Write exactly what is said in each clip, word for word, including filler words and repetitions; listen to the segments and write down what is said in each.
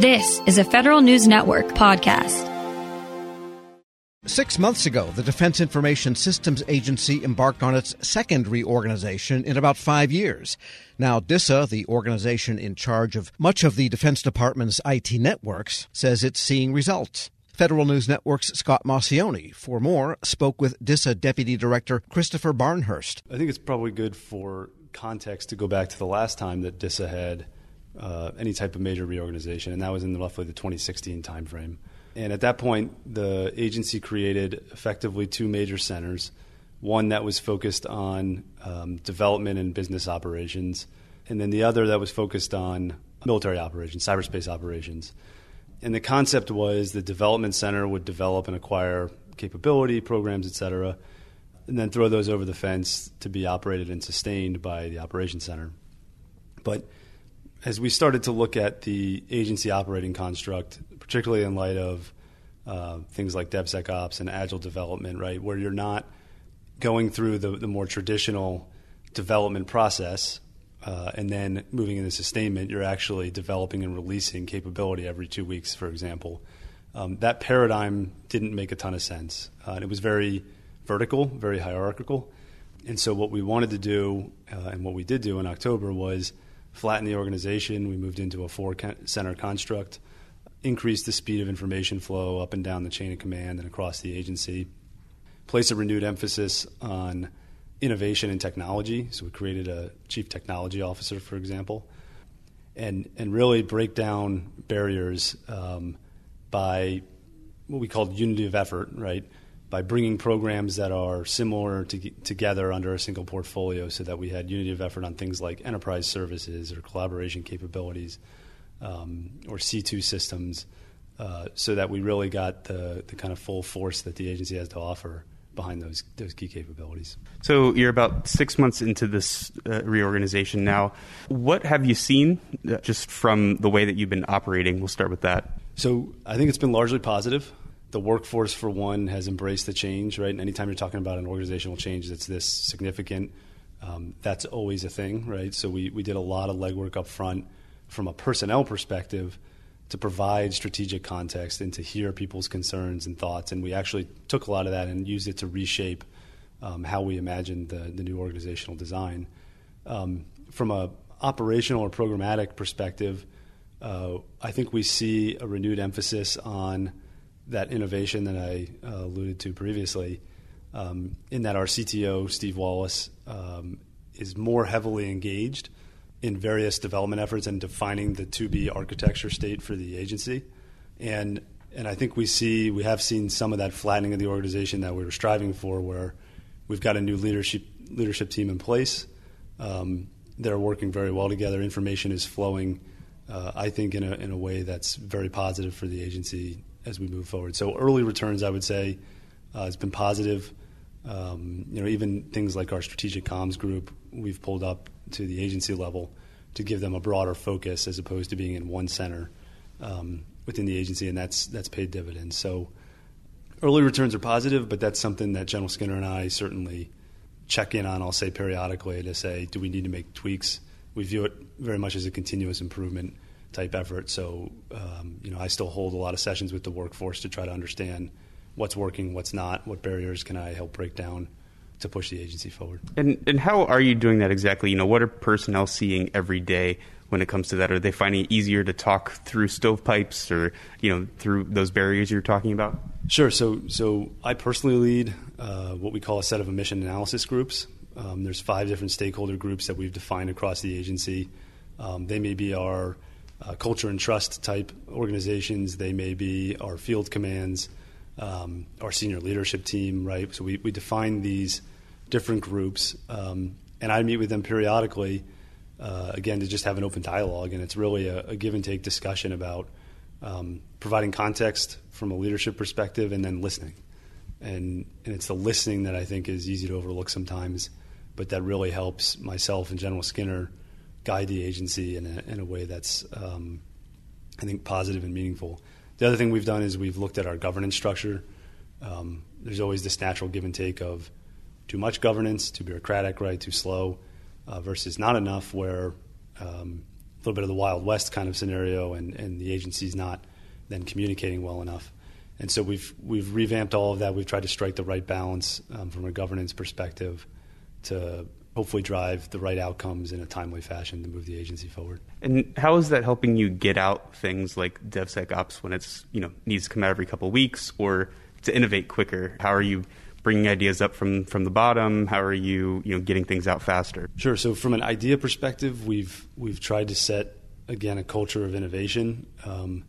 This is a Federal News Network podcast. Six months ago, the Defense Information Systems Agency embarked on its second reorganization in about five years. Now, DISA, the organization in charge of much of the Defense Department's I T networks, says it's seeing results. Federal News Network's Scott Massioni, for more, spoke with DISA Deputy Director Christopher Barnhurst. I think it's probably good for context to go back to the last time that DISA had uh, any type of major reorganization, and that was in roughly the twenty sixteen timeframe. And at that point, the agency created effectively two major centers, one that was focused on um, development and business operations, and then the other that was focused on military operations, cyberspace operations. And the concept was the development center would develop and acquire capability, programs, et cetera, and then throw those over the fence to be operated and sustained by the operations center. But as we started to look at the agency operating construct, particularly in light of uh, things like DevSecOps and agile development, right, where you're not going through the, the more traditional development process uh, and then moving into sustainment, you're actually developing and releasing capability every two weeks, for example. Um, that paradigm didn't make a ton of sense. Uh, and it was very vertical, very hierarchical. And so what we wanted to do uh, and what we did do in October was flatten the organization. We moved into a four-center construct, increased the speed of information flow up and down the chain of command and across the agency, place a renewed emphasis on innovation and technology. So we created a chief technology officer, for example, and and really break down barriers um, by what we called unity of effort, right, by bringing programs that are similar to, together under a single portfolio so that we had unity of effort on things like enterprise services or collaboration capabilities um, or C two systems uh, so that we really got the, the kind of full force that the agency has to offer behind those those key capabilities. So you're about six months into this uh, reorganization now. What have you seen just from the way that you've been operating? We'll start with that. So I think it's been largely positive. The workforce, for one, has embraced the change, right? And anytime you're talking about an organizational change that's this significant, um, that's always a thing, right? So we, we did a lot of legwork up front from a personnel perspective to provide strategic context and to hear people's concerns and thoughts. And we actually took a lot of that and used it to reshape um, how we imagined the, the new organizational design. Um, from a operational or programmatic perspective, uh, I think we see a renewed emphasis on that innovation that I uh, alluded to previously, um, in that our C T O, Steve Wallace, um, is more heavily engaged in various development efforts and defining the to-be architecture state for the agency. And and I think we see we have seen some of that flattening of the organization that we were striving for, where we've got a new leadership leadership team in place. Um, they're working very well together. Information is flowing, uh, I think, in a, in a way that's very positive for the agency as we move forward. So early returns, I would say, uh, has been positive. Um, you know, even things like our strategic comms group, we've pulled up to the agency level to give them a broader focus as opposed to being in one center um, within the agency, and that's that's paid dividends. So early returns are positive, but that's something that General Skinner and I certainly check in on, I'll say, periodically to say, do we need to make tweaks? We view it very much as a continuous improvement type effort. So, um, you know, I still hold a lot of sessions with the workforce to try to understand what's working, what's not, what barriers can I help break down to push the agency forward. And and how are you doing that exactly? You know, what are personnel seeing every day when it comes to that? Are they finding it easier to talk through stovepipes or, you know, through those barriers you're talking about? Sure. So, so I personally lead uh, what we call a set of emission analysis groups. Um, there's five different stakeholder groups that we've defined across the agency. Um, they may be our Uh, culture and trust type organizations. They may be our field commands, um, our senior leadership team, right? So we, we define these different groups, um, and I meet with them periodically, uh, again, to just have an open dialogue, and it's really a, a give-and-take discussion about um, providing context from a leadership perspective and then listening. And, and it's the listening that I think is easy to overlook sometimes, but that really helps myself and General Skinner guide the agency in a, in a way that's, um, I think, positive and meaningful. The other thing we've done is we've looked at our governance structure. Um, there's always this natural give and take of too much governance, too bureaucratic, right, too slow, uh, versus not enough, where um, little bit of the Wild West kind of scenario, and, and the agency's not then communicating well enough. And so we've we've revamped all of that. We've tried to strike the right balance um, from a governance perspective to hopefully drive the right outcomes in a timely fashion to move the agency forward. And how is that helping you get out things like DevSecOps when it's, you know, needs to come out every couple of weeks, or to innovate quicker? How are you bringing ideas up from, from the bottom? How are you, you know, getting things out faster? Sure. So from an idea perspective, we've we've tried to set, again, a culture of innovation. Um,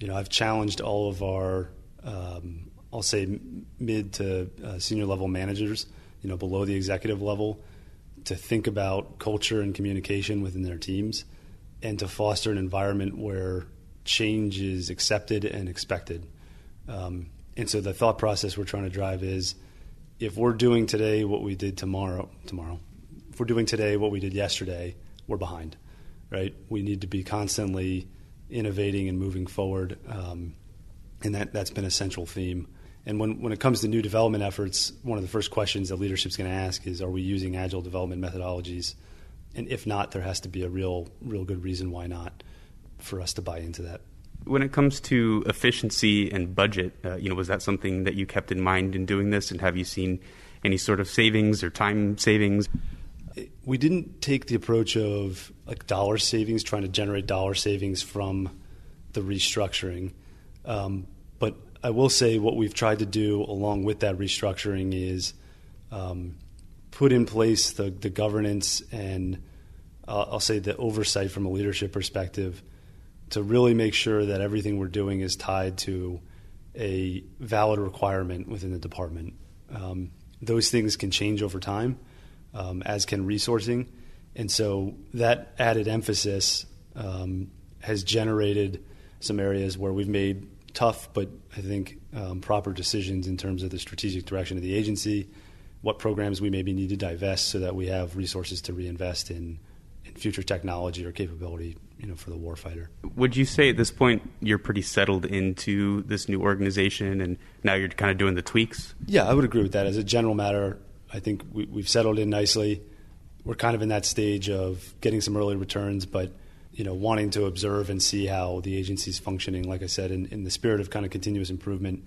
you know, I've challenged all of our, um, I'll say, mid to uh, senior level managers, you know, below the executive level, to think about culture and communication within their teams, and to foster an environment where change is accepted and expected. Um, and so the thought process we're trying to drive is, if we're doing today what we did tomorrow, tomorrow, if we're doing today what we did yesterday, we're behind, right? We need to be constantly innovating and moving forward. Um, and that, that's been a central theme. And when, when it comes to new development efforts, one of the first questions that leadership's going to ask is, are we using agile development methodologies? And if not, there has to be a real, real good reason why not for us to buy into that. When it comes to efficiency and budget, uh, you know, was that something that you kept in mind in doing this? And have you seen any sort of savings or time savings? We didn't take the approach of like dollar savings, trying to generate dollar savings from the restructuring, um, but I will say what we've tried to do along with that restructuring is um, put in place the, the governance and uh, I'll say the oversight from a leadership perspective to really make sure that everything we're doing is tied to a valid requirement within the department. Um, those things can change over time, um, as can resourcing. And so that added emphasis um, has generated some areas where we've made tough, but I think um, proper decisions in terms of the strategic direction of the agency, what programs we maybe need to divest so that we have resources to reinvest in, in future technology or capability, you know, for the warfighter. Would you say at this point you're pretty settled into this new organization and now you're kind of doing the tweaks? Yeah, I would agree with that. As a general matter, I think we, we've settled in nicely. We're kind of in that stage of getting some early returns, but you know, wanting to observe and see how the agency's functioning, like I said, in, in the spirit of kind of continuous improvement.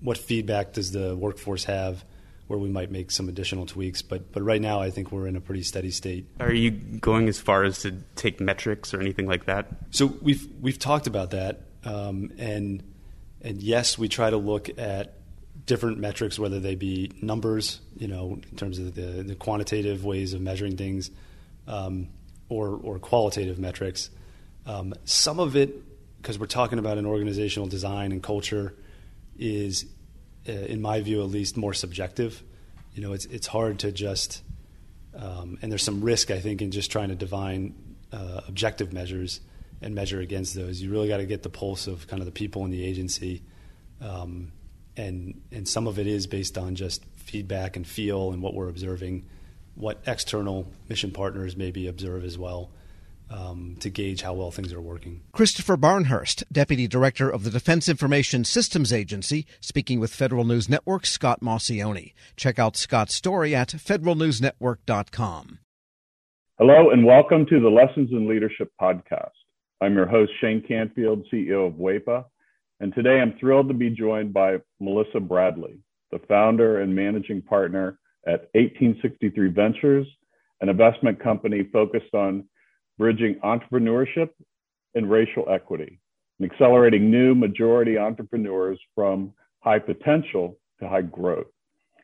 What feedback does the workforce have where we might make some additional tweaks? But but right now, I think we're in a pretty steady state. Are you going as far as to take metrics or anything like that? So we've we've talked about that. Um, and and yes, we try to look at different metrics, whether they be numbers, you know, in terms of the, the quantitative ways of measuring things, um Or, or qualitative metrics. Um, some of it, because we're talking about an organizational design and culture, is, uh, in my view at least, more subjective. You know, it's it's hard to just, um, and there's some risk, I think, in just trying to divine uh, objective measures and measure against those. You really got to get the pulse of kind of the people in the agency, um, and and some of it is based on just feedback and feel and what we're observing, what external mission partners maybe observe as well, um, to gauge how well things are working. Christopher Barnhurst, Deputy Director of the Defense Information Systems Agency, speaking with Federal News Network's Scott Massioni. Check out Scott's story at federal news network dot com. Hello and welcome to the Lessons in Leadership podcast. I'm your host, Shane Canfield, C E O of WEPA, and today I'm thrilled to be joined by Melissa Bradley, the founder and managing partner at eighteen sixty-three Ventures, an investment company focused on bridging entrepreneurship and racial equity, and accelerating new majority entrepreneurs from high potential to high growth.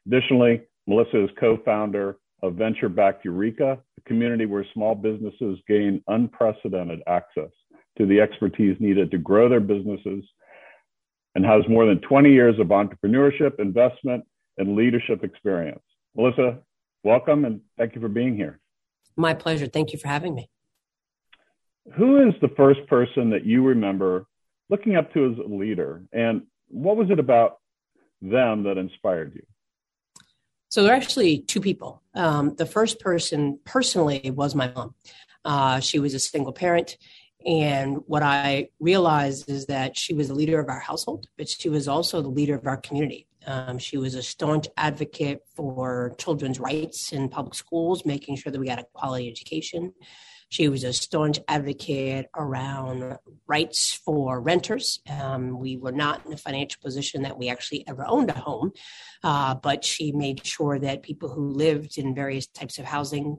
Additionally, Melissa is co-founder of Venture Backed Eureka, a community where small businesses gain unprecedented access to the expertise needed to grow their businesses, and has more than twenty years of entrepreneurship, investment, and leadership experience. Melissa, welcome, and thank you for being here. My pleasure. Thank you for having me. Who is the first person that you remember looking up to as a leader, and what was it about them that inspired you? So there are actually two people. Um, the first person personally was my mom. Uh, she was a single parent, and what I realized is that she was the leader of our household, but she was also the leader of our community. Um, she was a staunch advocate for children's rights in public schools, making sure that we got a quality education. She was a staunch advocate around rights for renters. Um, we were not in a financial position that we actually ever owned a home, uh, but she made sure that people who lived in various types of housing,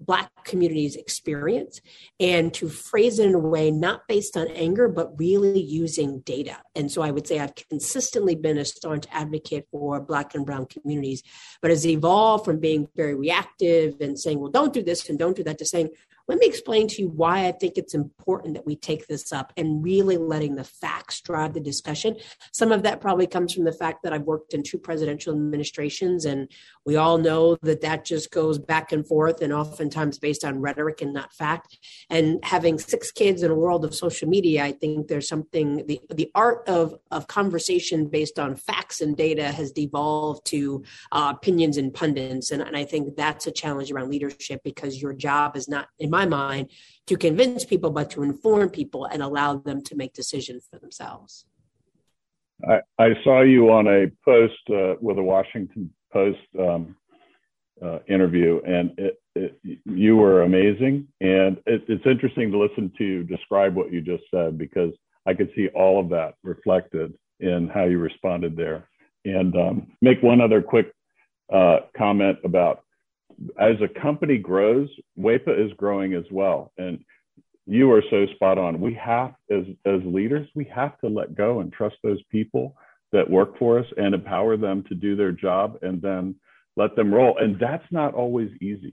Black communities experience, and to phrase it in a way not based on anger, but really using data. And so I would say I've consistently been a staunch advocate for Black and Brown communities, but has evolved from being very reactive and saying, well, don't do this and don't do that, to saying, let me explain to you why I think it's important that we take this up, and really letting the facts drive the discussion. Some of that probably comes from the fact that I've worked in two presidential administrations, and we all know that that just goes back and forth, and oftentimes based on rhetoric and not fact. And having six kids in a world of social media, I think there's something, the, the art of, of conversation based on facts and data has devolved to uh, opinions and pundits. And, and I think that's a challenge around leadership, because your job is not, in my my mind, to convince people, but to inform people and allow them to make decisions for themselves. I, I saw you on a post uh, with a Washington Post um, uh, interview, and it, it, you were amazing. And it, it's interesting to listen to you describe what you just said, because I could see all of that reflected in how you responded there. And um, make one other quick uh, comment about, as a company grows, WEPA is growing as well. And you are so spot on. We have, as, as leaders, we have to let go and trust those people that work for us and empower them to do their job, and then let them roll. And that's not always easy.